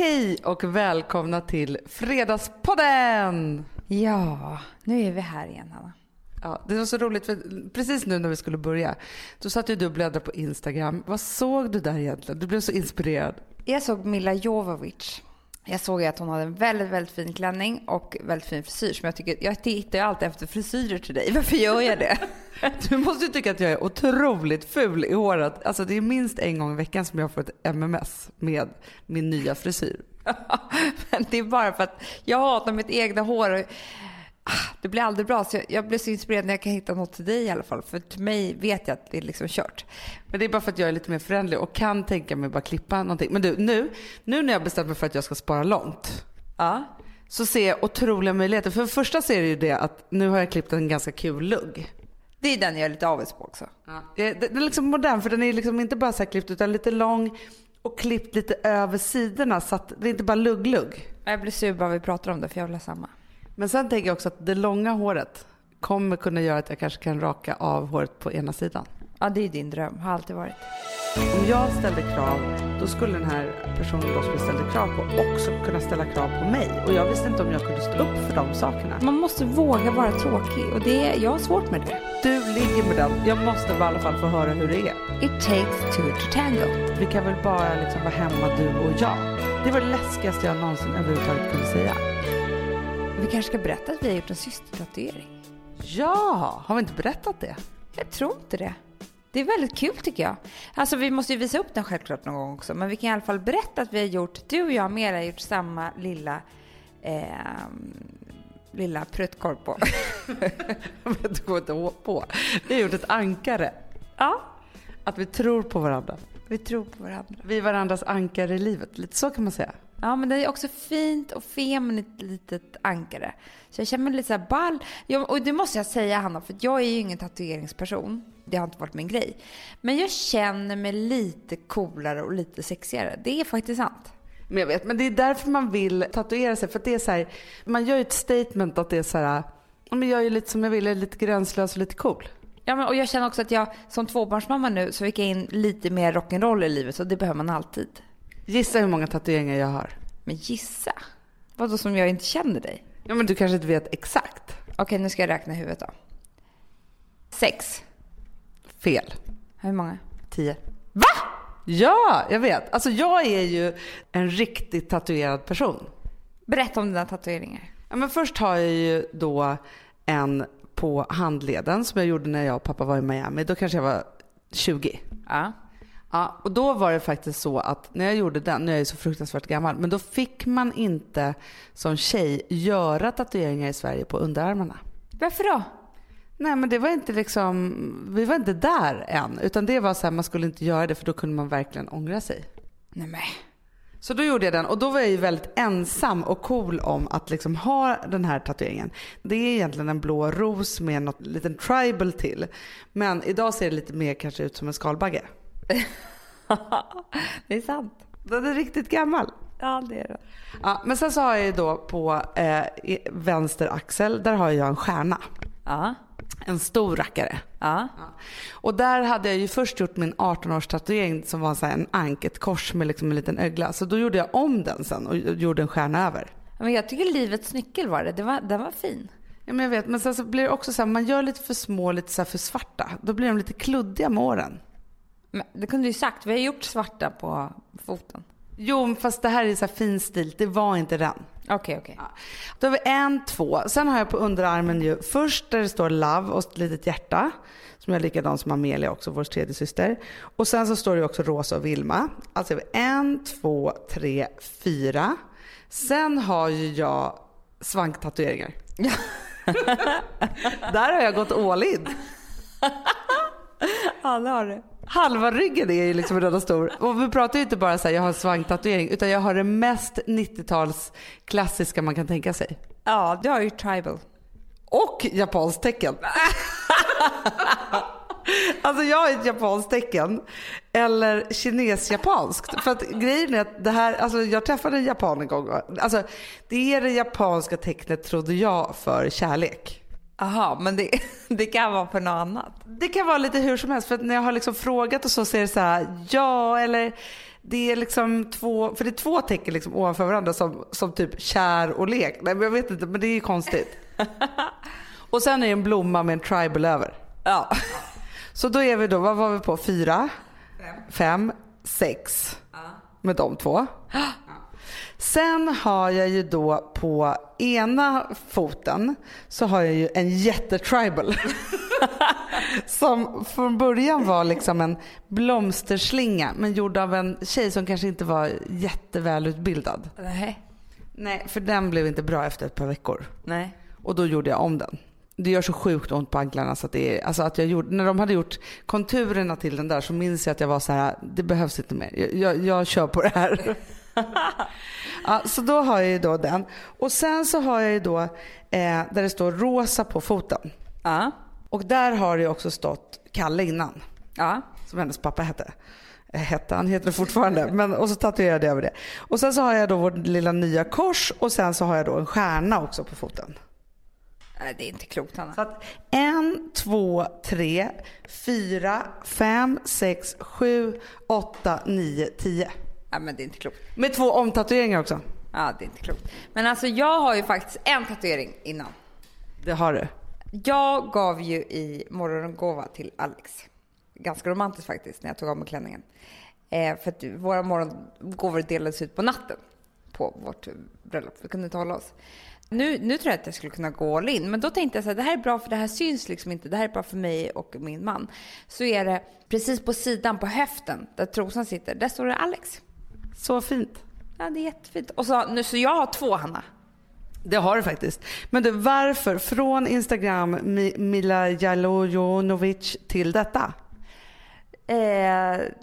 Hej och välkomna till Fredagspodden! Ja, nu är vi här igen, Hanna. Ja, det var så roligt, för precis nu när vi skulle börja då satt du och bläddrade på Instagram. Vad såg du där egentligen? Du blev så inspirerad. Jag såg Milla Jovovich. Jag såg att hon hade en väldigt, väldigt fin klänning och väldigt fin frisyr. Som jag tycker, jag tittar ju alltid efter frisyrer till dig. Varför gör jag det? Du måste ju tycka att jag är otroligt ful i håret. Alltså det är minst en gång i veckan som jag får ett MMS med min nya frisyr. Men det är bara för att jag hatar mitt egna hår. Det blir aldrig bra, så jag blir så inspirerad när jag kan hitta något till dig i alla fall. För till mig vet jag att det är liksom kört. Men det är bara för att jag är lite mer förändlig och kan tänka mig bara klippa någonting. Men du, nu när jag bestämt mig för att jag ska spara långt, ja, så ser jag otroliga möjligheter. För det första ser det ju det att nu har jag klippt en ganska kul lugg. Det är den jag är lite avvis på också. Ja. Den är liksom modern, för den är liksom inte bara så här klippt utan lite lång och klippt lite över sidorna. Så att det är inte bara lugg. Jag blir sur bara vi pratar om det, för jag vill ha samma. Men sen tänker jag också att det långa håret kommer kunna göra att jag kanske kan raka av håret på ena sidan. Ja, det är din dröm. Har alltid varit. Om jag ställde krav, då skulle den här personen då som jag ställde krav på också kunna ställa krav på mig. Och jag visste inte om jag kunde stå upp för de sakerna. Man måste våga vara tråkig, och jag har svårt med det. Du ligger med den. Jag måste i alla fall få höra hur det är. It takes two to tango. Vi kan väl bara liksom vara hemma, du och jag. Det var det läskigaste jag någonsin överhuvudtaget kunde säga. Vi kanske ska berätta att vi har gjort en systertatuering. Ja, har vi inte berättat det? Jag tror inte det. Det är väldigt kul tycker jag. Alltså vi måste ju visa upp den självklart någon gång också. Men vi kan i alla fall berätta att vi har gjort, du och jag Mera har gjort samma lilla pruttkorv på. Det går inte på. Vi har gjort ett ankare. Ja. Att vi tror på varandra. Vi tror på varandra. Vi är varandras ankare i livet. Lite så kan man säga. Ja, men det är också fint och feminint litet ankare. Så jag känner mig lite så här ball. Och det måste jag säga, Hanna, för jag är ju ingen tatueringsperson. Det har inte varit min grej. Men jag känner mig lite coolare och lite sexigare. Det är faktiskt sant. Men jag vet, men det är därför man vill tatuera sig. För att det är så här, man gör ju ett statement att det är så här, men jag är lite som jag vill, är lite gränslös och lite cool. Ja, men, och jag känner också att jag som tvåbarnsmamma nu så fick jag in lite mer rock'n'roll i livet. Så det behöver man alltid. Gissa hur många tatueringar jag har. Men gissa? Vadå som jag inte känner dig? Ja, men du kanske inte vet exakt. Okej, nu ska jag räkna huvudet då. 6. Fel. Hur många? 10. Va? Ja, jag vet. Alltså jag är ju en riktigt tatuerad person. Berätta om dina tatueringar. Ja, men först har jag ju då en på handleden som jag gjorde när jag och pappa var i Miami. Då kanske jag var 20. Ja. Ja, och då var det faktiskt så att när jag gjorde den, nu är jag så fruktansvärt gammal, men då fick man inte som tjej göra tatueringar i Sverige på underarmarna. Varför då? Nej, men det var inte liksom, vi var inte där än, utan det var så här, man skulle inte göra det för då kunde man verkligen ångra sig. Nej men. Så då gjorde jag den, och då var jag ju väldigt ensam och cool om att liksom ha den här tatueringen. Det är egentligen en blå ros med något liten tribal till, men idag ser det lite mer kanske ut som en skalbagge. Det är sant. Den är riktigt gammal. Ja, det är det. Ja, men sen så har jag ju då på vänster axel, där har jag en stjärna. Ja. En stor rackare. Ja. Ja. Och där hade jag ju först gjort min 18-års tatuering som var så här en ank, ett kors med liksom en liten ögla. Så då gjorde jag om den sen och gjorde en stjärna över. Men jag tycker livets nyckel var det. Den var fin. Ja, men jag vet, men sen så blir det också så här, man gör lite för små, lite så här för svarta. Då blir de lite kluddiga med åren. Men det kunde du ju sagt, vi har gjort svarta på foten. Jo, fast det här är så här fin stil, det var inte den. Okej. Ja. Då har vi 1, 2. Sen har jag på underarmen ju först där det står love och ett litet hjärta. Som är likadant som Amelia också, vår tredje syster. Och sen så står det också Rosa och Vilma. Alltså vi 1, 2, 3, 4. Sen har ju jag svanktatueringar. Där har jag gått all in. Alla har det. Halva ryggen är ju liksom redan stor. Och vi pratar ju inte bara så här, jag har en svanktatuering, utan jag har det mest 90-tals klassiska man kan tänka sig. Ja, det har ju tribal. Och japanskt tecken. Alltså jag har ett japanskt tecken. Eller kines-japanskt. För att grejen är att det här, alltså jag träffade en japan en gång. Alltså det är det japanska tecknet, trodde jag, för kärlek. Aha, men det kan vara för något annat. Det kan vara lite hur som helst. För att när jag har liksom frågat och så ser det så här, ja, eller det är liksom två, för det är två tecken liksom ovanför varandra som typ kär och lek. Nej, men jag vet inte, men det är ju konstigt. Och sen är det en blomma med en tribal över. Ja. Så då är vi då, vad var vi på? 4, 5, 6 med de två. Ja. Sen har jag ju då på ena foten så har jag ju en jättetribal som från början var liksom en blomsterslinga men gjord av en tjej som kanske inte var jättevälutbildad. Nej. Nej, för den blev inte bra efter ett par veckor. Nej. Och då gjorde jag om den. Det gör så sjukt ont på anklarna så att det är, alltså att jag gjorde, när de hade gjort konturerna till den där så minns jag att jag var så här, det behövs inte mer. Jag kör på det här. Ja, så då har jag ju då den. Och sen så har jag ju då där det står rosa på foten. Och där har det också stått Kalle innan. Som hennes pappa hette. Han heter det fortfarande. Men, och så tatuerade jag det över det. Och sen så har jag då vårt lilla nya kors. Och sen så har jag då en stjärna också på foten. Nej, det är inte klokt, Hanna. Så att 1, 2, 3, 4, 5, 6, 7, 8, 9, 10. Nej, men det är inte klokt. Med 2 omtatueringar också. Ja, det är inte klokt. Men alltså jag har ju faktiskt en tatuering innan. Det har du. Jag gav ju i morgongåva till Alex. Ganska romantiskt faktiskt när jag tog av mig klänningen. För att våra morgongåvor delades ut på natten på vårt bröllop. Vi kunde inte hålla oss. Nu tror jag att jag skulle kunna gå all in. Men då tänkte jag så här, det här är bra för det här syns liksom inte. Det här är bra för mig och min man. Så är det precis på sidan på höften där trosan sitter. Där står det Alex. Så fint. Ja, det är jättefint. Och så jag har 2, Hanna. Det har du faktiskt. Men du, varför från Instagram Milla Jovovich till detta?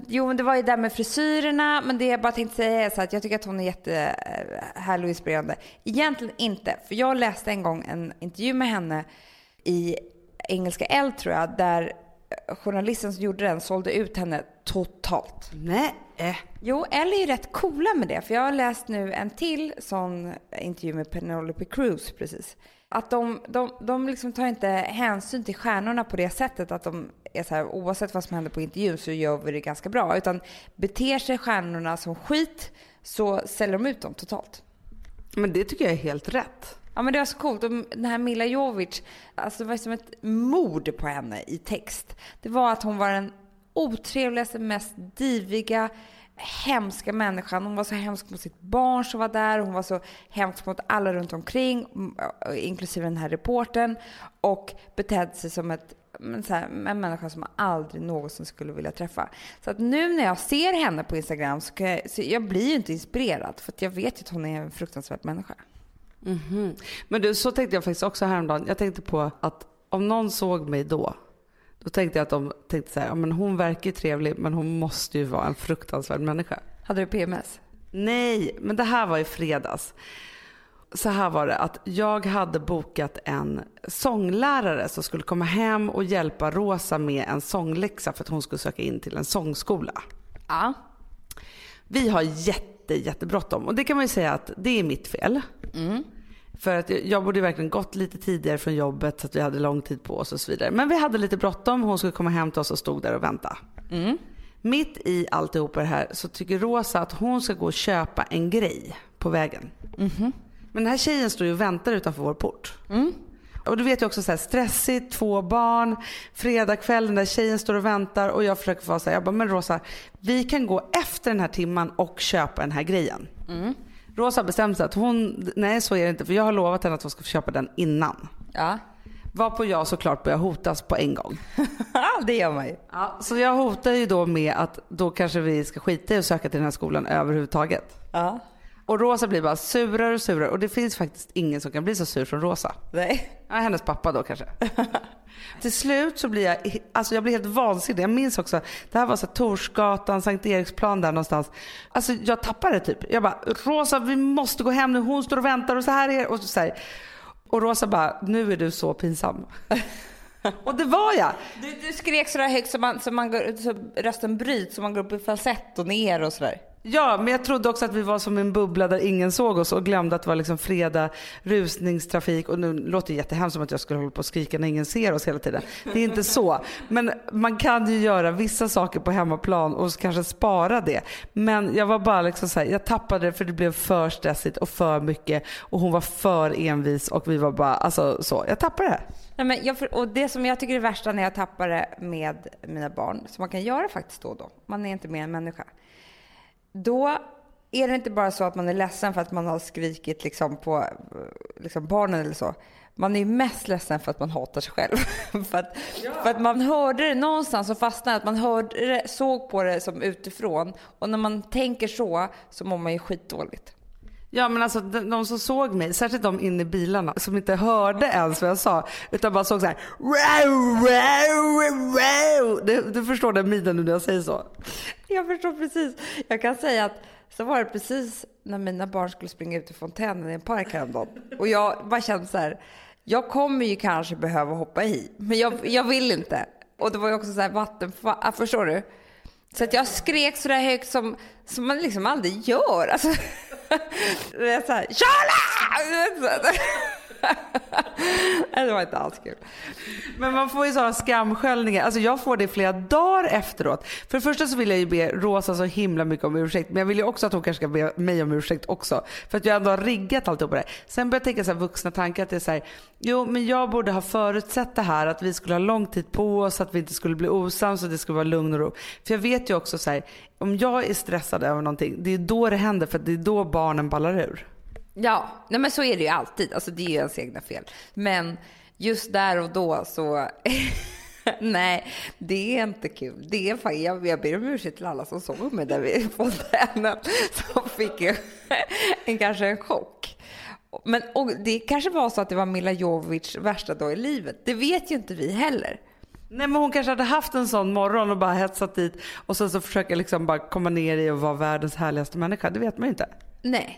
Jo, men det var ju där med frisyrerna. Men det jag bara tänkte säga är så att jag tycker att hon är jättehärlig och inspirerande. Egentligen inte. För jag läste en gång en intervju med henne i engelska Elle, tror jag. Där journalisten som gjorde den sålde ut henne totalt. Nej. Jo, Elle är ju rätt coola med det. För jag har läst nu en till sån intervju med Penelope Cruz precis. Att de liksom tar inte hänsyn till stjärnorna på det sättet att de är så här, oavsett vad som händer på intervjun så gör vi det ganska bra. Utan beter sig stjärnorna som skit så säljer de ut dem totalt. Men det tycker jag är helt rätt. Ja, men det var så coolt. Och den här Milla Jovovich, alltså det var som ett mord på henne i text. Det var att hon var den otrevligaste, mest diviga, hemska människan. Hon var så hemsk mot sitt barn som var där. Hon var så hemsk mot alla runt omkring, inklusive den här reportern. Och betedde sig som en människa som aldrig någonsin skulle vilja träffa. Så att nu när jag ser henne på Instagram så jag blir ju inte inspirerad. För att jag vet att hon är en fruktansvärd människa. Mm-hmm. Men du, så tänkte jag faktiskt också häromdagen. Jag tänkte på att om någon såg mig då tänkte jag att de tänkte så här, ja, men hon verkar ju trevlig men hon måste ju vara en fruktansvärd människa. Hade du PMS? Nej, men det här var i fredags. Så här var det att jag hade bokat en sånglärare som skulle komma hem och hjälpa Rosa med en sångläxa för att hon skulle söka in till en sångskola. Ja. Vi har jättebråttom och det kan man ju säga att det är mitt fel. Mm. För att jag borde verkligen gått lite tidigare från jobbet så att vi hade lång tid på oss och så vidare. Men vi hade lite bråttom, hon skulle komma hem till oss och stod där och vänta. Mm. Mitt i alltihopa det här så tycker Rosa att hon ska gå och köpa en grej på vägen. Mm. Men den här tjejen står ju och väntar utanför vår port. Mm. Och du vet ju också så här, stressigt, 2 barn, fredagskvällen där tjejen står och väntar och jag försöker vara så här, jag bara, men Rosa, vi kan gå efter den här timman och köpa den här grejen. Mm. Rosa bestämde sig att hon, nej så är det inte, för jag har lovat henne att hon ska få köpa den innan. Ja. Varpå jag såklart börjar hotas på en gång. Det gör man ju. Ja, så jag hotar ju då med att då kanske vi ska skita i och söka till den här skolan överhuvudtaget. Ja. Och Rosa blir bara surare och surare. Och det finns faktiskt ingen som kan bli så sur från Rosa. Nej. Ja, hennes pappa då kanske. Till slut så blir jag, alltså jag blir helt vansinnig. Jag minns också, det här var så Torsgatan, Sankt Eriksplan där någonstans. Alltså jag tappade typ. Jag bara, Rosa vi måste gå hem nu. Hon står och väntar och så här är och så här. Och Rosa bara, nu är du så pinsam. Och det var jag. Du skrek så där högt så rösten bryts. Så man går upp i falsett och ner och sådär. Ja, men jag trodde också att vi var som en bubbla där ingen såg oss och glömde att det var liksom fredag, rusningstrafik, och nu låter det jättehemskt som att jag skulle hålla på och skrika när ingen ser oss hela tiden. Det är inte så. Men man kan ju göra vissa saker på hemmaplan och kanske spara det. Men jag var bara liksom så här, jag tappade det för det blev för stressigt och för mycket, och hon var för envis och vi var bara alltså så. Jag tappade det. Nej, men och det som jag tycker är värsta när jag tappar det med mina barn, som man kan göra faktiskt då. Man är inte mer en människa. Då är det inte bara så att man är ledsen för att man har skrikit liksom på liksom barnen eller så. Man är ju mest ledsen för att man hatar sig själv. för att man hörde det någonstans och fastnade. Att man hörde det, såg på det som utifrån. Och när man tänker så mår man ju skitdåligt. Ja, men alltså de som såg mig, särskilt de inne i bilarna som inte hörde ens vad jag sa, utan bara såg så här. Du förstår den miden nu när jag säger så. Jag förstår precis. Jag kan säga att så var det precis när mina barn skulle springa ut i fontänen i en park häromdagen. Och jag bara kände så här, jag kommer ju kanske behöva hoppa i, men jag vill inte. Och det var ju också så här vattenfall, förstår du? Så att jag skrek så där högt som man liksom aldrig gör. Alltså, det är så här, Charla! Det var inte alls kul. Men man får ju sådana skamskällningar. Alltså jag får det flera dagar efteråt. För det första så vill jag ju be Rosa så himla mycket om ursäkt. Men jag vill ju också att hon kanske ska be mig om ursäkt också, för att jag ändå har riggat allt upp på det. Sen börjar jag tänka så här vuxna tankar, att det är så här, jo men jag borde ha förutsett det här, att vi skulle ha lång tid på oss, att vi inte skulle bli osams, så det skulle vara lugn och ro. För jag vet ju också så här, om jag är stressad över någonting, det är då det händer, för det är då barnen ballar ur. Ja, nej men så är det ju alltid. Alltså det är ju ens egna fel. Men just där och då så nej, det är inte kul. Det är fan, jag ber om ursäkt till alla som såg mig där vi på den, som fick ju kanske en chock. Men och det kanske var så att det var Milla Jovovich värsta dag i livet. Det vet ju inte vi heller. Nej, men hon kanske hade haft en sån morgon och bara hetsat dit, och sen så försöker liksom bara komma ner i och vara världens härligaste människa. Det vet man ju inte. Nej.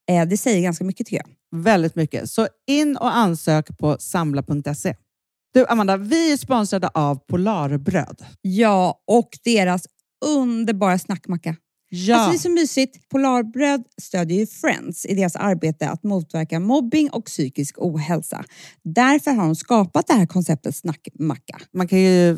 Det säger ganska mycket tycker jag. Väldigt mycket. Så in och ansök på samla.se. Du Amanda, vi är sponsrade av Polarbröd. Ja, och deras underbara snackmacka. Ja. Alltså det är så mysigt. Polarbröd stödjer ju Friends i deras arbete att motverka mobbing och psykisk ohälsa. Därför har de skapat det här konceptet snackmacka. Man kan ju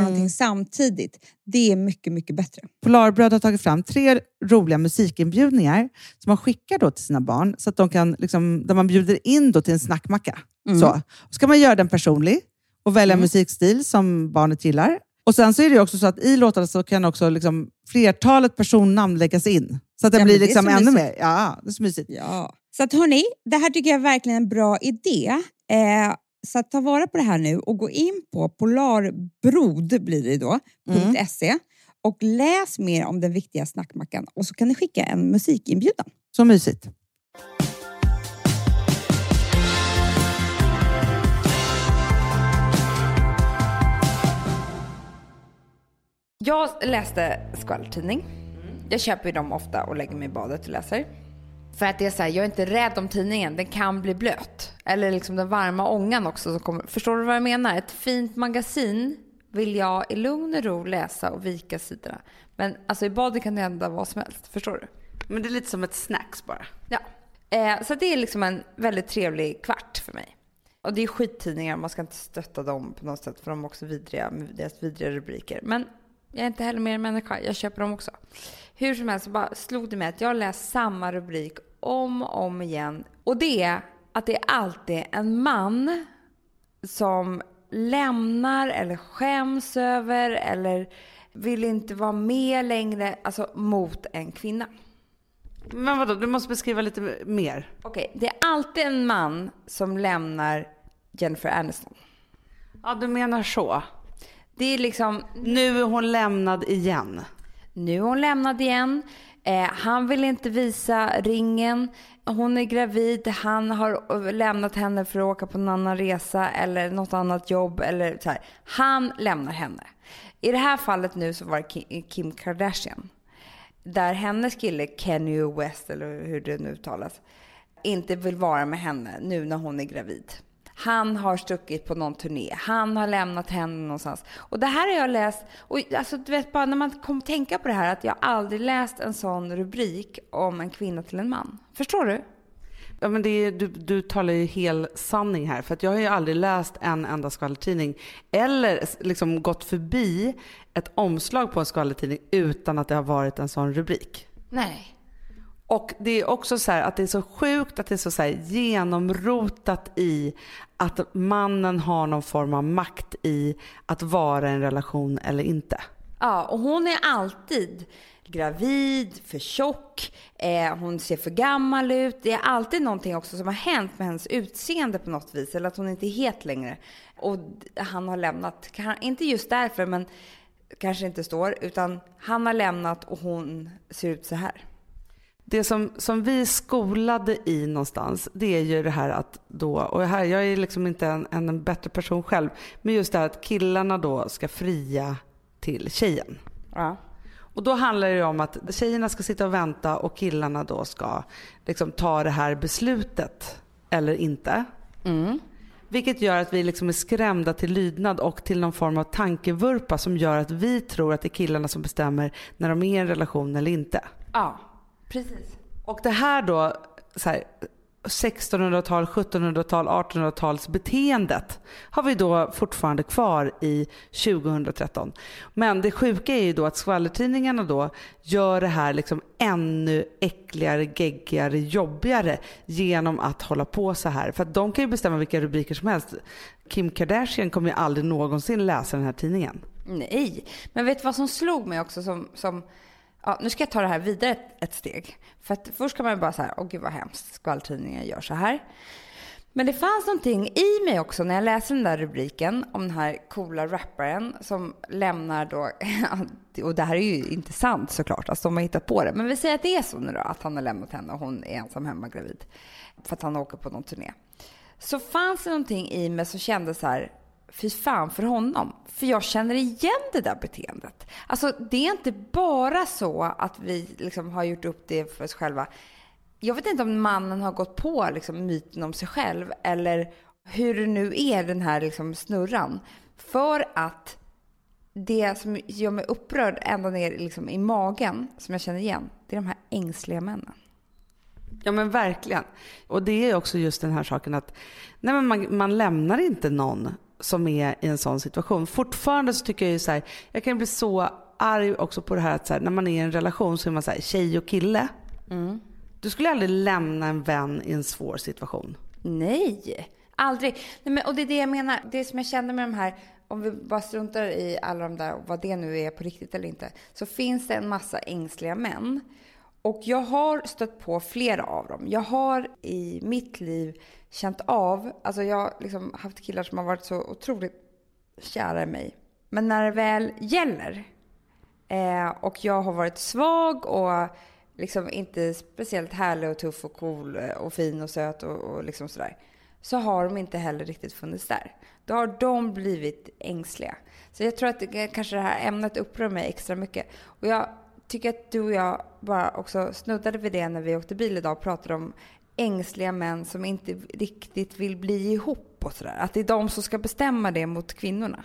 någonting samtidigt. Det är mycket, mycket bättre. Polarbröd har tagit fram 3 roliga musikinbjudningar som man skickar då till sina barn, så att de kan liksom, där man bjuder in då till en snackmacka. Så ska man göra den personlig och välja musikstil som barnet gillar. Och sen så är det också så att i låtarna så kan också liksom flertalet personnamn läggas in. Så att det blir liksom ännu mer. Ja, det är så mysigt. Ja. Så att hörni, det här tycker jag är verkligen en bra idé. Så att ta vara på det här nu och gå in på polarbrod.se och läs mer om den viktiga snackmackan. Och så kan ni skicka en musikinbjudan. Så mysigt. Jag läste skvallertidning. Jag köper ju dem ofta och lägger mig i badet och läser. För att det är så här, jag är inte rädd om tidningen. Den kan bli blöt. Eller liksom den varma ångan också. Förstår du vad jag menar? Ett fint magasin vill jag i lugn och ro läsa och vika sidorna. Men alltså i badet kan det hända vad som helst. Förstår du? Men det är lite som ett snacks bara. Ja. Så det är liksom en väldigt trevlig kvart för mig. Och det är skittidningar. Man ska inte stötta dem på något sätt. För de är också vidriga med deras vidriga rubriker. Men jag är inte heller mer människa. Jag köper dem också. Hur som helst så bara slog det mig att jag läser samma rubrik och om igen. Och det är att det är alltid en man som lämnar eller skäms över eller vill inte vara med längre, alltså mot en kvinna. Men vadå, du måste beskriva lite mer. Okej, det är alltid en man som lämnar Jennifer Aniston. Ja, du menar så. Det är liksom, nu är hon lämnad igen. Nu är hon lämnad igen. Han vill inte visa ringen. Hon är gravid. Han har lämnat henne för att åka på en annan resa eller något annat jobb eller så här. Han lämnar henne. I det här fallet nu så var det Kim Kardashian. Där hennes kille Kanye West, eller hur det nu uttalas, inte vill vara med henne nu när hon är gravid. Han har stuckit på någon turné. Han har lämnat henne någonstans. Och det här har jag läst. Och alltså, du vet bara när man kommer tänka på det här, att jag aldrig läst en sån rubrik om en kvinna till en man. Förstår du? Ja, men det är, du talar ju hel sanning här. För att jag har ju aldrig läst en enda skvallertidning. Eller liksom gått förbi ett omslag på en skvallertidning utan att det har varit en sån rubrik. Nej. Och det är också så här att det är så sjukt att det är så här genomrotat i att mannen har någon form av makt i att vara i en relation eller inte. Ja, och hon är alltid gravid, för tjock, hon ser för gammal ut. Det är alltid någonting också som har hänt med hennes utseende på något vis. Eller att hon inte är het längre. Och han har lämnat, inte just därför men kanske inte står, utan han har lämnat och hon ser ut så här. Det som vi skolade i någonstans, det är ju det här att då, och här, jag är liksom inte en bättre person själv, men just det här att killarna då ska fria till tjejen. Ja. Och då handlar det om att tjejerna ska sitta och vänta och killarna då ska liksom ta det här beslutet eller inte. Mm. Vilket gör att vi liksom är skrämda till lydnad och till någon form av tankevurpa som gör att vi tror att det är killarna som bestämmer när de är i en relation eller inte. Ja. Precis. Och det här då så här, 1600-tal, 1700-tal, 1800-tals beteendet har vi då fortfarande kvar i 2013. Men det sjuka är ju då att skvallertidningarna då gör det här liksom ännu äckligare, geggigare, jobbigare genom att hålla på så här. För att de kan ju bestämma vilka rubriker som helst. Kim Kardashian kommer ju aldrig någonsin läsa den här tidningen. Nej, men vet du vad som slog mig också som ja, nu ska jag ta det här vidare ett steg. För att först kan man ju bara så här, åh gud vad hemskt, skvallertidningar gör så här. Men det fanns någonting i mig också när jag läste den där rubriken om den här coola rapparen som lämnar då, och det här är ju inte sant såklart, alltså de har hittat på det. Men vi säger att det är så nu då, att han har lämnat henne och hon är ensam hemma gravid för att han åker på någon turné. Så fanns det någonting i mig som kände så här, fy fan för honom. För jag känner igen det där beteendet. Alltså det är inte bara så att vi liksom har gjort upp det för oss själva. Jag vet inte om mannen har gått på liksom myten om sig själv. Eller hur det nu är den här liksom snurran. För att det som gör mig upprörd ända ner liksom i magen som jag känner igen. Det är de här ängsliga männen. Ja men verkligen. Och det är också just den här saken att nej, men man lämnar inte någon som är i en sån situation. Fortfarande så tycker jag ju så här, jag kan bli så arg också på det här att så här, när man är i en relation så är man så här, tjej och kille. Mm. Du skulle aldrig lämna en vän i en svår situation. Nej, aldrig. Nej, men, och det är det jag menar, det som jag känner med de här, om vi bara struntar i alla de där och vad det nu är på riktigt eller inte, så finns det en massa ängsliga män. Och jag har stött på flera av dem. Jag har i mitt liv känt av, alltså jag har liksom haft killar som har varit så otroligt kära i mig. Men när det väl gäller och jag har varit svag och liksom inte speciellt härlig och tuff och cool och fin och söt och liksom sådär. så har de inte heller riktigt funnits där. Då har de blivit ängsliga. Så jag tror att kanske det här ämnet upprör mig extra mycket. Och jag tycker att du och jag bara också snuddade vid det när vi åkte bil idag och pratade om ängsliga män som inte riktigt vill bli ihop och sådär. Att det är de som ska bestämma det mot kvinnorna.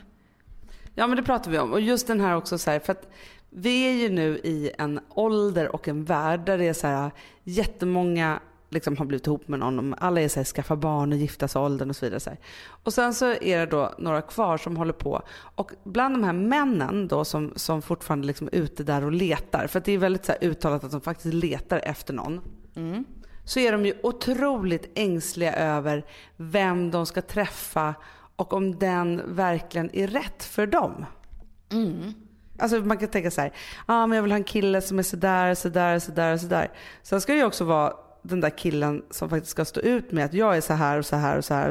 Ja, men det pratar vi om. Och just den här också så här, för att vi är ju nu i en ålder och en värld där det är så här jättemånga liksom har blivit ihop med någon. Alla är så här, skaffa barn och gifta sig åldern och så vidare. Så här. Och sen så är det då några kvar som håller på. Och bland de här männen då som fortfarande liksom är ute där och letar. För att det är väldigt så här uttalat att de faktiskt letar efter någon. Mm. Så är de ju otroligt ängsliga över vem de ska träffa och om den verkligen är rätt för dem. Mm. Alltså man kan tänka så här, men jag vill ha en kille som är sådär. Sen ska det ju också vara den där killen som faktiskt ska stå ut med att jag är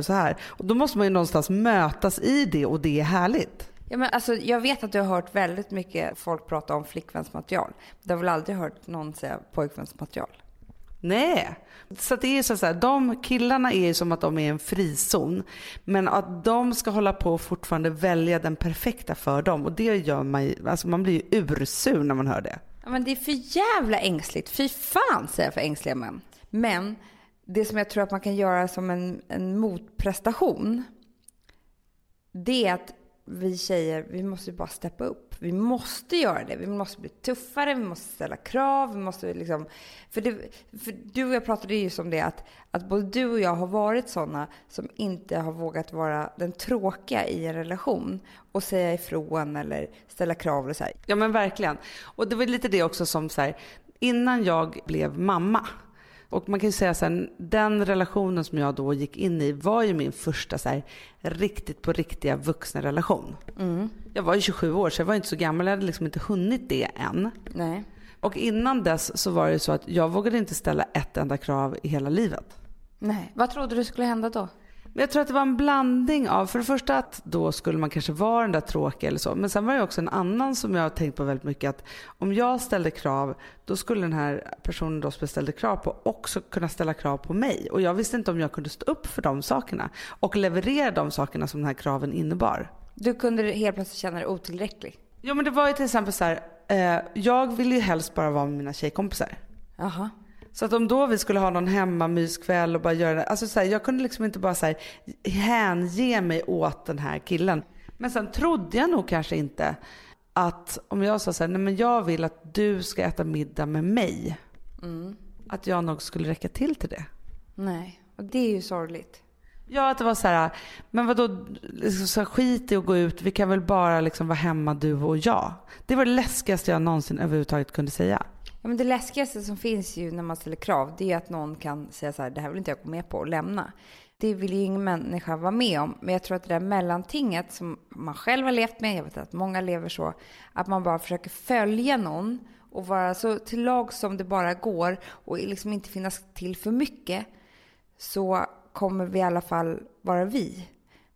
så här. Och då måste man ju någonstans mötas i det, och det är härligt. Ja, men alltså, jag vet att du har hört väldigt mycket folk prata om flickvänsmaterial. Du har väl aldrig hört någon säga pojkvänsmaterial? Nej, så det är så här, de killarna är ju som att de är en frizon, men att de ska hålla på och fortfarande välja den perfekta för dem, och det gör man ju, alltså man blir ju ursur när man hör det. Ja, men det är för jävla ängsligt, fy fan säger jag för ängsliga män. Men det som jag tror att man kan göra som en motprestation, det är att vi tjejer, vi måste bara steppa upp. Vi måste göra det. Vi måste bli tuffare, vi måste ställa krav, vi måste liksom, för du och jag pratade ju om det, att både du och jag har varit såna som inte har vågat vara den tråkiga i en relation och säga ifrån eller ställa krav och så här. Ja, men verkligen. Och det var lite det också som så här, innan jag blev mamma. Och man kan ju säga sen, den relationen som jag då gick in i var ju min första så här, riktigt på riktiga vuxna relation. Mm. Jag var ju 27 år, så jag var inte så gammal, jag hade liksom inte hunnit det än. Nej. Och innan dess så var det ju så att jag vågade inte ställa ett enda krav i hela livet. Nej. Vad trodde du skulle hända då? Men jag tror att det var en blandning av, för det första att då skulle man kanske vara den där tråkiga eller så. Men sen var det också en annan som jag har tänkt på väldigt mycket, att om jag ställde krav, då skulle den här personen då som jag ställde krav på också kunna ställa krav på mig. Och jag visste inte om jag kunde stå upp för de sakerna och leverera de sakerna som den här kraven innebar. Du kunde helt plötsligt känna dig otillräcklig? Ja, men det var ju till exempel så här, jag ville ju helst bara vara med mina tjejkompisar. Jaha. Så att om då vi skulle ha någon hemma myskväll och bara göra, alltså så här, jag kunde liksom inte bara så här, hänge mig åt den här killen. Men sen trodde jag nog kanske inte att om jag sa så här, nej men jag vill att du ska äta middag med mig. Mm. Att jag nog skulle räcka till det. Nej, och det är ju sorgligt. Ja, att det var så här, men vadå, liksom så här, skit i att gå ut, vi kan väl bara liksom vara hemma du och jag. Det var det läskigaste jag någonsin överhuvudtaget kunde säga. Ja, men det läskigaste som finns ju när man ställer krav, det är att någon kan säga så här, det här vill inte jag gå med på och lämna. Det vill ju ingen människa vara med om. Men jag tror att det där mellantinget som man själv har levt med, jag vet att många lever så, att man bara försöker följa någon och vara så till lag som det bara går och liksom inte finnas till för mycket, så kommer vi i alla fall vara vi.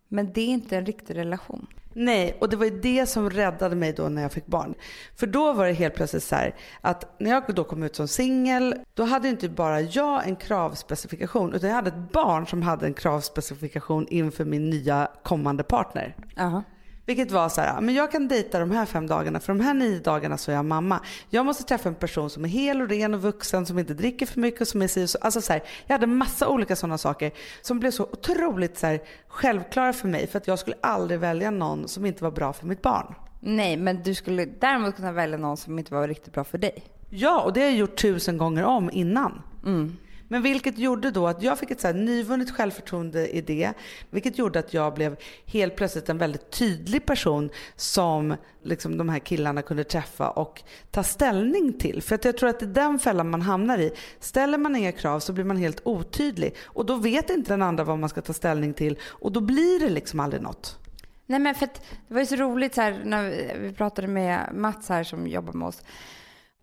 Men det är inte en riktig relation. Nej, och det var ju det som räddade mig då när jag fick barn. För då var det helt plötsligt så här, att när jag då kom ut som singel, då hade inte bara jag en kravspecifikation, utan jag hade ett barn som hade en kravspecifikation inför min nya kommande partner. Uh-huh. Vilket var så här, men jag kan dejta de här 5 dagarna, för de här 9 dagarna så är jag mamma. Jag måste träffa en person som är hel och ren och vuxen, som inte dricker för mycket och som är så, alltså så här, jag hade massa olika sådana saker som blev så otroligt så här, självklara för mig, för att jag skulle aldrig välja någon som inte var bra för mitt barn. Nej, men du skulle däremot kunna välja någon som inte var riktigt bra för dig. Ja, och det har jag gjort 1000 gånger om innan. Mm. Men vilket gjorde då att jag fick ett så här nyvunnet självförtroende i det. Vilket gjorde att jag blev helt plötsligt en väldigt tydlig person som liksom de här killarna kunde träffa och ta ställning till. För att jag tror att det är den fällan man hamnar i. Ställer man inga krav så blir man helt otydlig. Och då vet inte den andra vad man ska ta ställning till. Och då blir det liksom aldrig något. Nej, men för att det var ju så roligt så här, när vi pratade med Mats här som jobbar med oss.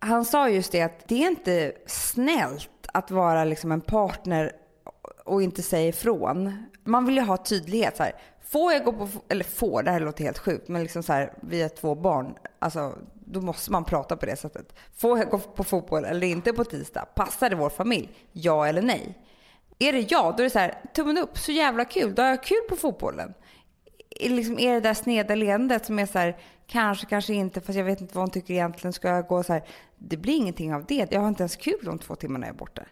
Han sa just det, att det är inte snällt att vara liksom en partner och inte säga ifrån. Man vill ju ha tydlighet så här. Får jag gå på, eller får, det här låter helt sjukt, men liksom så här, vi är 2 barn, alltså då måste man prata på det sättet. Får jag gå på fotboll eller inte på tisdag? Passar det vår familj? Ja eller nej? Är det jag, då är det så här, tummen upp, så jävla kul, då har jag kul på fotbollen. Liksom, är det där sneda leendet som är så här, kanske inte, fast jag vet inte vad hon tycker egentligen, ska jag gå så här, det blir ingenting av det, jag har inte ens kul om 2 timmar när jag är borta.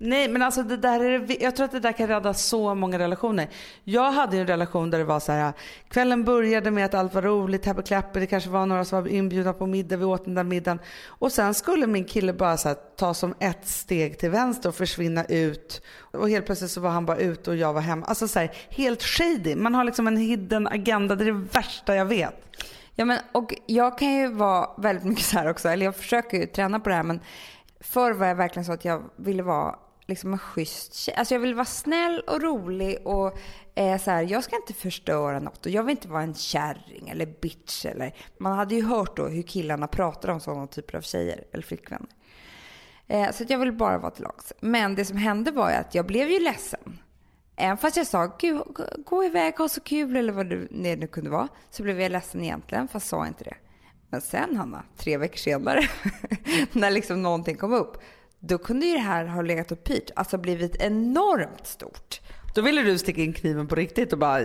Nej, men alltså det där är, jag tror att det där kan rädda så många relationer. Jag hade ju en relation där det var så här, kvällen började med att allt var roligt, här på klappet, det kanske var några som var inbjudna på middag, vi åt den där middagen, och sen skulle min kille bara så här, ta som ett steg till vänster och försvinna ut, och helt plötsligt så var han bara ute och jag var hemma. Alltså så här, helt shady, man har liksom en hidden agenda, det är det värsta jag vet. Ja, men och jag kan ju vara väldigt mycket så här också, eller jag försöker ju träna på det här, men förr var jag verkligen så att jag ville vara liksom en schysst tjej. Alltså jag vill vara snäll och rolig och så här, jag ska inte förstöra något och jag vill inte vara en kärring eller bitch eller, man hade ju hört då hur killarna pratar om sådana typer av tjejer eller flickvänner. Så att jag vill bara vara till lags. Men det som hände var ju att jag blev ju ledsen. Även fast jag sa gud, gå iväg, ha så kul eller vad det nu kunde vara, så blev jag ledsen egentligen, fast sa inte det. Men sen Hanna, 3 veckor senare när liksom någonting kom upp, då kunde ju det här ha legat och pyrt, alltså blivit enormt stort. Då ville du sticka in kniven på riktigt och bara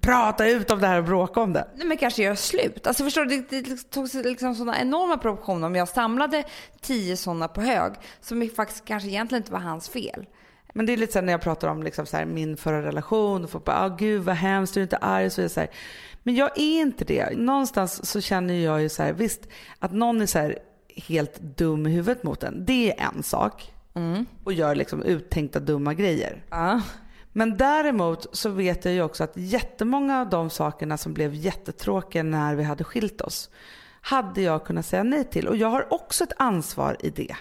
prata ut om det här och bråka om det. Nej, men kanske göra slut. Alltså förstår du, det tog liksom sådana enorma proportioner. Om jag samlade 10 sådana på hög, som faktiskt kanske egentligen inte var hans fel. Men det är lite så här, när jag pratar om liksom så här, min förra relation, och folk bara, gud vad hemskt, du är inte arg, så är det så här. Men jag är inte det. Någonstans så känner jag ju så här, visst att någon är så här helt dum i huvudet mot en, det är en sak, och gör liksom uttänkta dumma grejer. Men däremot så vet jag ju också att jättemånga av de sakerna som blev jättetråkiga när vi hade skilt oss, hade jag kunnat säga nej till, och jag har också ett ansvar i det.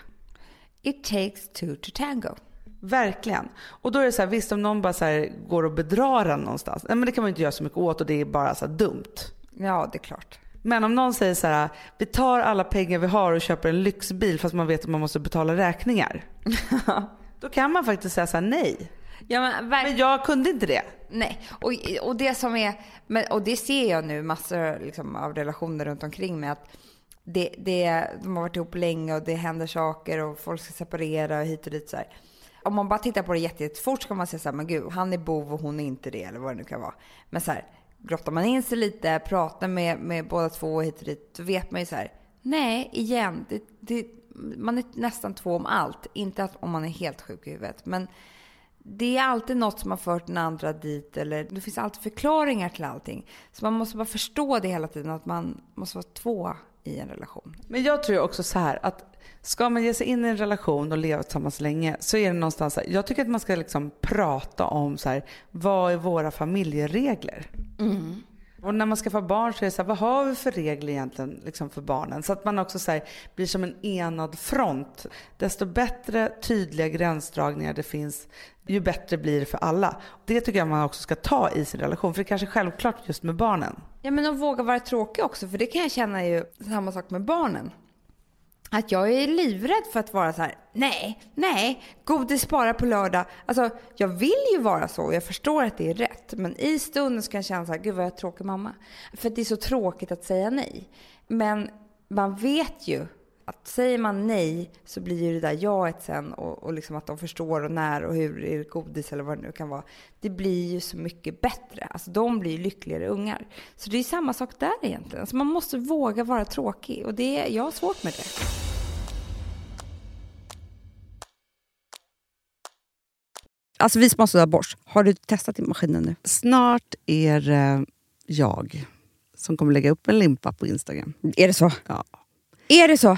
It takes two to tango. Verkligen. Och då är det så här, visst om någon bara så här går och bedrar någonstans, men det kan man inte göra så mycket åt, och det är bara så här dumt. Ja, det är klart. Men om någon säger så här, vi tar alla pengar vi har och köper en lyxbil fast man vet att man måste betala räkningar. Då kan man faktiskt säga så här, nej. Ja, men jag kunde inte det. Nej. Och det som är, och det ser jag nu massor liksom av relationer runt omkring mig, att de har varit ihop länge och det händer saker och folk ska separera och hit och dit så här. Om man bara tittar på det jättefort så kan man säga så här, men gud, han är bov och hon är inte det, eller vad det nu kan vara. Men så här, grottar man in sig lite, pratar med båda två och hit och dit, så vet man ju så här, nej, igen, man är nästan två om allt, inte att om man är helt sjuk i huvudet, men det är alltid något som har fört den andra dit, eller det finns alltid förklaringar till allting, så man måste bara förstå det hela tiden, att man måste vara två i en relation. Men jag tror också så här, att ska man ge sig in i en relation och leva tillsammans länge, så är det någonstans så här, jag tycker att man ska liksom prata om så här, vad är våra familjeregler? Och när man ska få barn så är det så här, vad har vi för regler egentligen liksom för barnen? Så att man också så här, blir som en enad front. Desto bättre tydliga gränsdragningar det finns, ju bättre blir det för alla. Det tycker jag man också ska ta i sin relation, för det kanske är självklart just med barnen. Ja, men att våga vara tråkig också, för det kan jag känna ju samma sak med barnen. Att jag är livrädd för att vara så här, nej, godis bara på lördag. Alltså, jag vill ju vara så, och jag förstår att det är rätt. Men i stunden så kan jag känna så här, gud vad jag är tråkig mamma. För det är så tråkigt att säga nej. Men man vet ju att säger man nej så blir ju det där jaet sen. Och liksom att de förstår och när och hur är det godis eller vad det nu kan vara. Det blir ju så mycket bättre. Alltså de blir ju lyckligare ungar. Så det är samma sak där egentligen. Så man måste våga vara tråkig. Och det, jag har svårt med det. Alltså vi som har sådär Bosch, har du testat i maskinen nu? Snart är det jag som kommer lägga upp en limpa på Instagram. Är det så? Ja. Är det så?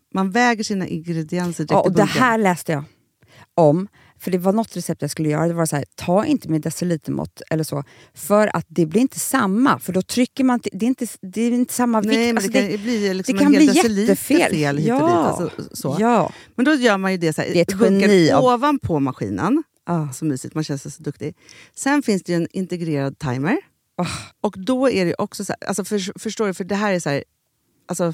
man väger sina ingredienser direkt i bunken. Ja, och det här läste jag om. För det var något recept jag skulle göra. Det var så här, ta inte med decilitermått eller så. För att det blir inte samma. För då trycker man, det är inte samma vikt. Nej, men alltså det kan bli, liksom det kan bli jättefel. Ja. Alltså, så. Ja. Men då gör man ju det så här. Det är ett geni. Ovanpå maskinen. Så mysigt, man känns så duktig. Sen finns det ju en integrerad timer. Och då är det också så här, alltså förstår du, för det här är så här, alltså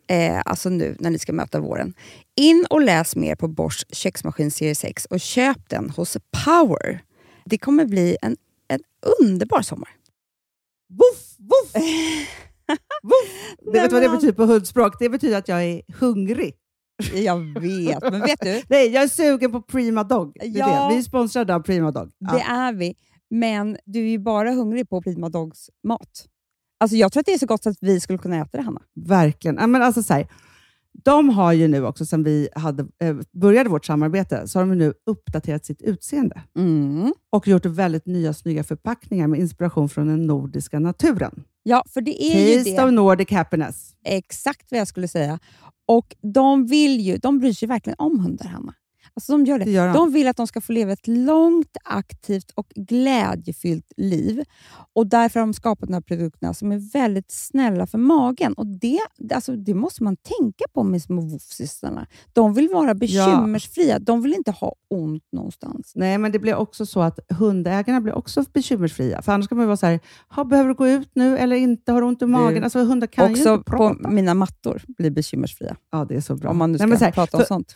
alltså nu när ni ska möta våren, in och läs mer på Bosch köksmaskin serie 6 och köp den hos Power. Det kommer bli en underbar sommar. Woof, woof. Woof. Det vet vad det betyder på hundspråk. Det betyder att jag är hungrig. Jag vet, men vet du? Nej, jag är sugen på Prima Dog. Det. Vi är sponsrade av Prima Dog. Ja. Det är vi. Men du är ju bara hungrig på Prima Dogs mat. Alltså jag tror att det är så gott att vi skulle kunna äta det, Hanna. Verkligen. Ja, men alltså så här, de har ju nu också, sen vi hade, började vårt samarbete, så har de nu uppdaterat sitt utseende. Mm. Och gjort väldigt nya, snygga förpackningar med inspiration från den nordiska naturen. Ja, för det är Taste ju det. Of Nordic Happiness. Exakt vad jag skulle säga. Och de bryr sig verkligen om hundar, Hanna. Alltså de gör det. De vill att de ska få leva ett långt, aktivt och glädjefyllt liv. Och därför har de skapat de här produkterna som är väldigt snälla för magen. Och det måste man tänka på med små woofsystarna. De vill vara bekymmersfria. De vill inte ha ont någonstans. Nej, men det blir också så att hundägarna blir också bekymmersfria. För annars kan man ju vara så här, behöver du gå ut nu eller inte? Har du ont i magen? Du, alltså hundar kan också ju inte prata. Också på mina mattor blir bekymmersfria. Ja, det är så bra. Om man nu ska prata om sånt.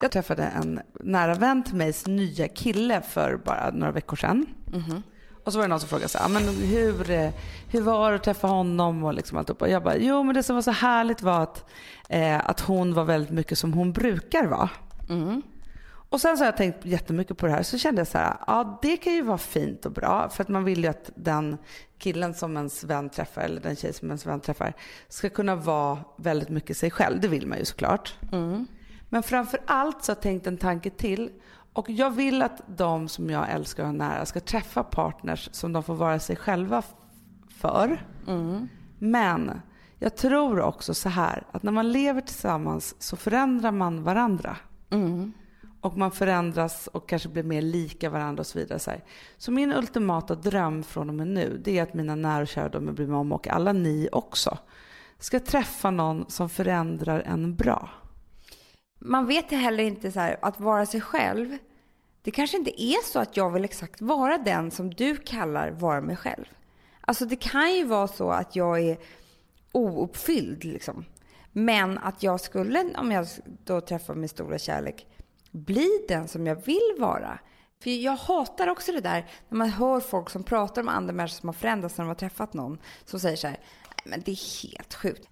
Jag träffade en nära vän till mig, nya kille, för bara några veckor sedan. Mm-hmm. Och så var det någon som frågade så här, men hur var det att träffa honom och liksom allt upp. Och jag bara, jo men det som var så härligt var att hon var väldigt mycket som hon brukar vara. Mm. Och sen så har jag tänkt jättemycket på det här, så kände jag så här, ja det kan ju vara fint och bra, för att man vill ju att den killen som ens vän träffar eller den tjej som ens vän träffar ska kunna vara väldigt mycket sig själv, det vill man ju såklart. Mm. Men framförallt så har jag tänkt en tanke till, och jag vill att de som jag älskar och nära ska träffa partners som de får vara sig själva för. Mm. Men jag tror också så här att när man lever tillsammans så förändrar man varandra. Mm. Och man förändras och kanske blir mer lika varandra och så vidare. Så min ultimata dröm från och med nu, det är att mina nära och kära, de jag bryr mig om, och alla ni också, ska träffa någon som förändrar en bra. Man vet heller inte så här, att vara sig själv. Det kanske inte är så att jag vill exakt vara den som du kallar vara mig själv. Alltså det kan ju vara så att jag är ouppfylld liksom. Men att jag skulle, om jag då träffar min stora kärlek, bli den som jag vill vara. För jag hatar också det där när man hör folk som pratar om andra människor som har förändrats när de har träffat någon, som säger så här, men det är helt sjukt.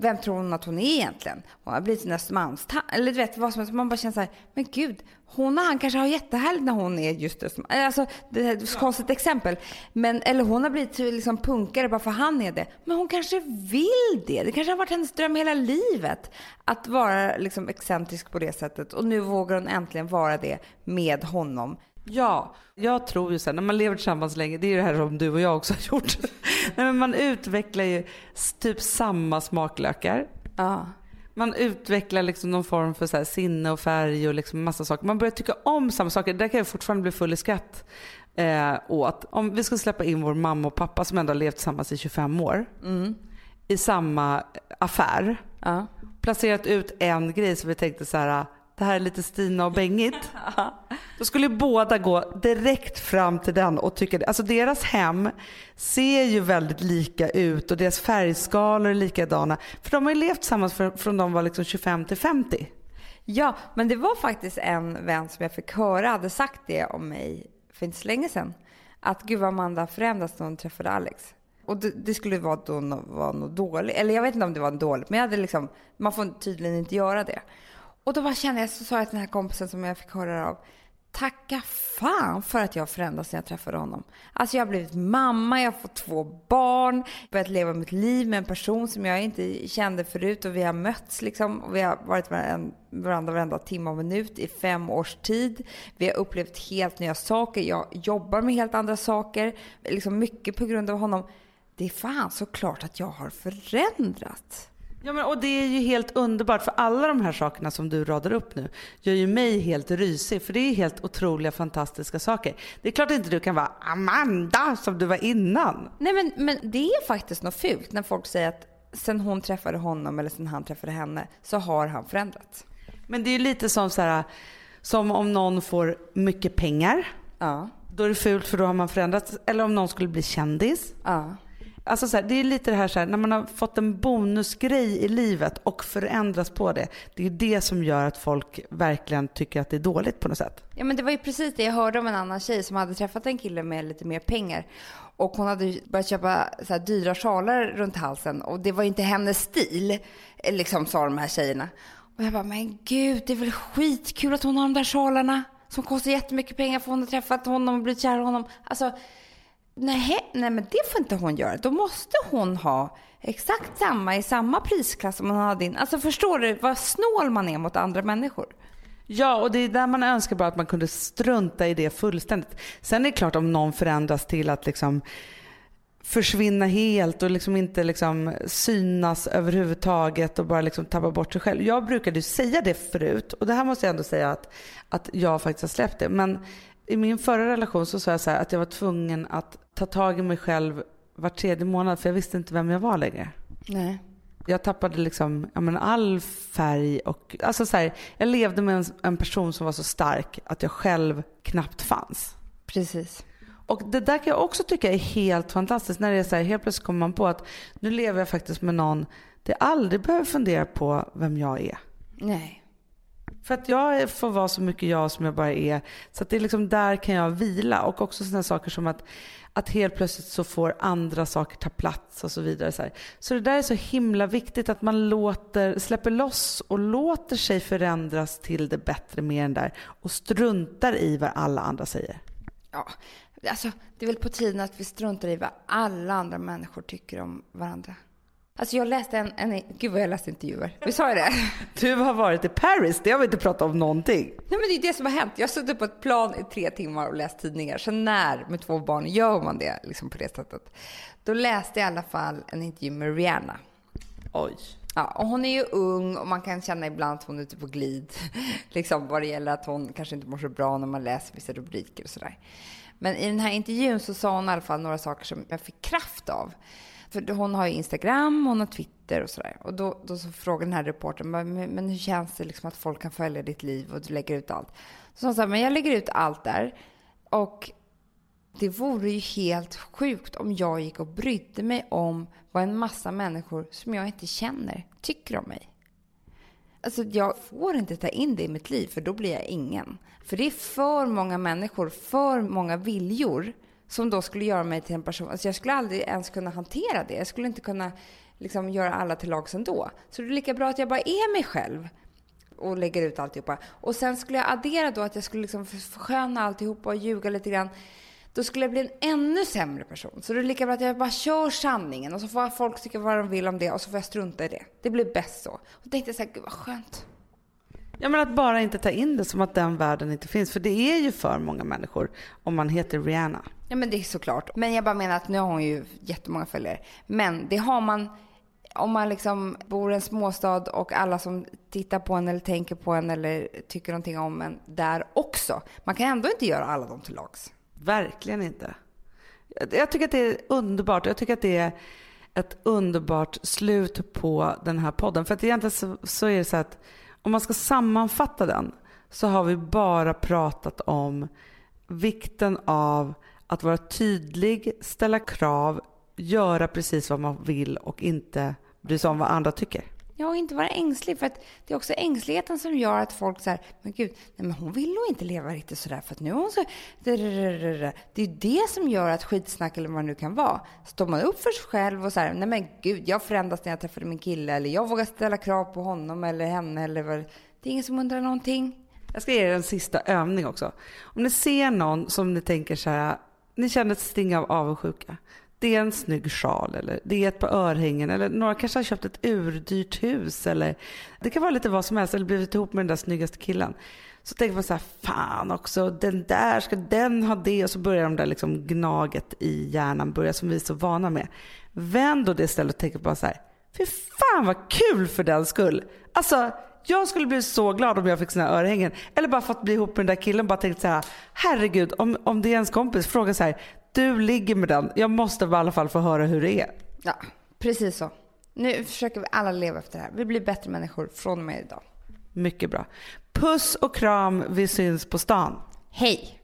Vem tror hon att hon är egentligen? Hon har blivit nästan mansta. Eller du vet, vad som helst. Man bara känner så här, men gud, hon och han kanske har jättehärligt när hon är just det. Alltså, det är ett konstigt exempel. Men, eller hon har blivit liksom punkare bara för han är det. Men hon kanske vill det. Det kanske har varit hennes dröm hela livet. Att vara liksom excentrisk på det sättet. Och nu vågar hon äntligen vara det med honom. Ja, jag tror ju sen när man lever tillsammans länge, det är ju det här som du och jag också har gjort. Nej, men man utvecklar ju typ samma smaklökar. Ah. Man utvecklar liksom någon form för så här sinne och färg och liksom massa saker. Man börjar tycka om samma saker. Där kan jag fortfarande bli full i skratt åt. Om vi ska släppa in vår mamma och pappa som ändå har levt tillsammans i 25 år i samma affär. Ah. placerat ut en grej som vi tänkte så här, det här är lite Stina och Bengit. Då skulle båda gå direkt fram till den och tycka, alltså deras hem ser ju väldigt lika ut och deras färgskalor är likadana. För de har ju levt tillsammans från de var liksom 25 till 50. Ja, men det var faktiskt en vän som jag fick höra hade sagt det om mig för inte så länge sedan. Att gud vad Amanda förändras när hon träffade Alex. Och det skulle vara att hon var något dåligt. Eller jag vet inte om det var dåligt, men jag hade liksom, man får tydligen inte göra det. Och då kände jag, så sa jag till den här kompisen som jag fick höra av, tacka fan för att jag förändrats när jag träffade honom. Alltså jag har blivit mamma, jag har fått 2 barn, börjat leva mitt liv med en person som jag inte kände förut, och vi har mötts liksom, och vi har varit med varandra varenda timme och minut i 5 års tid. Vi har upplevt helt nya saker, jag jobbar med helt andra saker, liksom mycket på grund av honom. Det är fan så klart att jag har förändrats. Ja, men, och det är ju helt underbart, för alla de här sakerna som du radar upp nu gör ju mig helt rysig, för det är helt otroliga, fantastiska saker. Det är klart inte du kan vara Amanda som du var innan. Nej, men det är faktiskt något fult när folk säger att sen hon träffade honom eller sen han träffade henne så har han förändrats. Men det är ju lite som så här, som om någon får mycket pengar, ja, då är det fult för då har man förändrats. Eller om någon skulle bli kändis, ja. Alltså så här, det är lite det här, så här när man har fått en bonusgrej i livet och förändras på det. Det är det som gör att folk verkligen tycker att det är dåligt på något sätt. Ja, men det var ju precis det jag hörde om en annan tjej som hade träffat en kille med lite mer pengar. Och hon hade börjat köpa så här dyra sjalar runt halsen. Och det var ju inte hennes stil, liksom, sa de här tjejerna. Och jag bara, men gud, det är väl skitkul att hon har de där sjalarna som kostar jättemycket pengar för hon har träffat honom och blivit kär i honom. Alltså... Nej, men det får inte hon göra. Då måste hon ha exakt samma i samma prisklass som hon hade in. Alltså förstår du vad snål man är mot andra människor? Ja, och det är där man önskar bara att man kunde strunta i det fullständigt. Sen är det klart om någon förändras till att liksom försvinna helt och liksom inte liksom synas överhuvudtaget och bara liksom tappa bort sig själv. Jag brukade ju säga det förut, och det här måste jag ändå säga att jag faktiskt har släppt det, men i min förra relation så sa jag så här, att jag var tvungen att ta tag i mig själv var 3:e månad, för jag visste inte vem jag var längre. Nej. Jag tappade liksom, jag menar, all färg och, alltså så här, jag levde med en person som var så stark att jag själv knappt fanns. Precis. Och det där kan jag också tycka är helt fantastiskt, när det är så här, helt plötsligt kommer man på att nu lever jag faktiskt med någon där jag aldrig behöver fundera på vem jag är. Nej. För att jag får vara så mycket jag som jag bara är. Så att det är liksom, där kan jag vila. Och också sådana saker som att helt plötsligt så får andra saker ta plats och så vidare. Så det där är så himla viktigt, att man släpper loss och låter sig förändras till det bättre med den där. Och struntar i vad alla andra säger. Ja, alltså det är väl på tiden att vi struntar i vad alla andra människor tycker om varandra. Alltså jag läste gud vad jag läste intervjuer. Vi sa ju det. Du har varit i Paris, det har vi inte pratat om någonting. Nej, men det är det som har hänt. Jag har suttit på ett plan i 3 timmar och läst tidningar. Så när med 2 barn gör man det liksom på det sättet. Då läste jag i alla fall en intervju med Rihanna. Oj. Ja, och hon är ju ung och man kan känna ibland att hon är ute på glid. Liksom vad det gäller att hon kanske inte mår så bra när man läser vissa rubriker och sådär. Men i den här intervjun så sa hon i alla fall några saker som jag fick kraft av. För hon har ju Instagram, hon har Twitter och sådär. Och då så frågade den här reportern, men hur känns det liksom att folk kan följa ditt liv och du lägger ut allt? Så hon sa, men jag lägger ut allt där. Och det vore ju helt sjukt om jag gick och brydde mig om vad en massa människor som jag inte känner tycker om mig. Alltså jag får inte ta in det i mitt liv, för då blir jag ingen. För det är för många människor, för många viljor som då skulle göra mig till en person. Alltså jag skulle aldrig ens kunna hantera det. Jag skulle inte kunna liksom göra alla till lags ändå. Så det är lika bra att jag bara är mig själv och lägger ut alltihopa. Och sen skulle jag addera då att jag skulle liksom försköna alltihopa och ljuga lite grann. Då skulle jag bli en ännu sämre person. Så det är lika bra att jag bara kör sanningen. Och så får folk tycka vad de vill om det. Och så får jag strunta i det. Det blir bäst så. Och tänkte jag så här, gud vad skönt. Ja, men att bara inte ta in det som att den världen inte finns. För det är ju för många människor om man heter Rihanna. Ja, men det är såklart. Men jag bara menar att nu har hon ju jättemånga följare. Men det har man om man liksom bor i en småstad och alla som tittar på en eller tänker på en eller tycker någonting om en där också. Man kan ändå inte göra alla dem till lags. Verkligen inte. Jag tycker att det är underbart. Jag tycker att det är ett underbart slut på den här podden. För att egentligen så är det så att om man ska sammanfatta den så har vi bara pratat om vikten av att vara tydlig, ställa krav, göra precis vad man vill och inte bry sig om vad andra tycker. Ja, och inte vara ängslig, för att det är också ängsligheten som gör att folk så här, men gud, nej, men hon vill nog inte leva riktigt sådär för att nu hon så... Det är det som gör att skitsnack eller vad nu kan vara. Står man upp för sig själv och så här, nej men gud, jag förändras när jag träffade min kille, eller jag vågar ställa krav på honom eller henne eller vad. Det är ingen som undrar någonting. Jag ska ge er en sista övning också. Om ni ser någon som ni tänker så här, ni känner ett sting av avundsjuka. Det är en snygg sjal, eller det är ett par örhängen, eller några kanske har köpt ett urdyrt hus, eller det kan vara lite vad som helst, eller blivit ihop med den där snyggaste killen. Så tänker man så här, fan också, den där, ska den ha det? Och så börjar de där liksom gnaget i hjärnan börja, som vi är så vana med. Vänd då det istället och tänker bara så här, fy fan vad kul för den skull. Alltså, jag skulle bli så glad om jag fick såna här örhängen. Eller bara fått bli ihop med den där killen, bara tänkt så här, herregud, om det är ens kompis, fråga så här, du ligger med den. Jag måste i alla fall få höra hur det är. Ja, precis så. Nu försöker vi alla leva efter det här. Vi blir bättre människor från och med idag. Mycket bra. Puss och kram, vi syns på stan. Hej!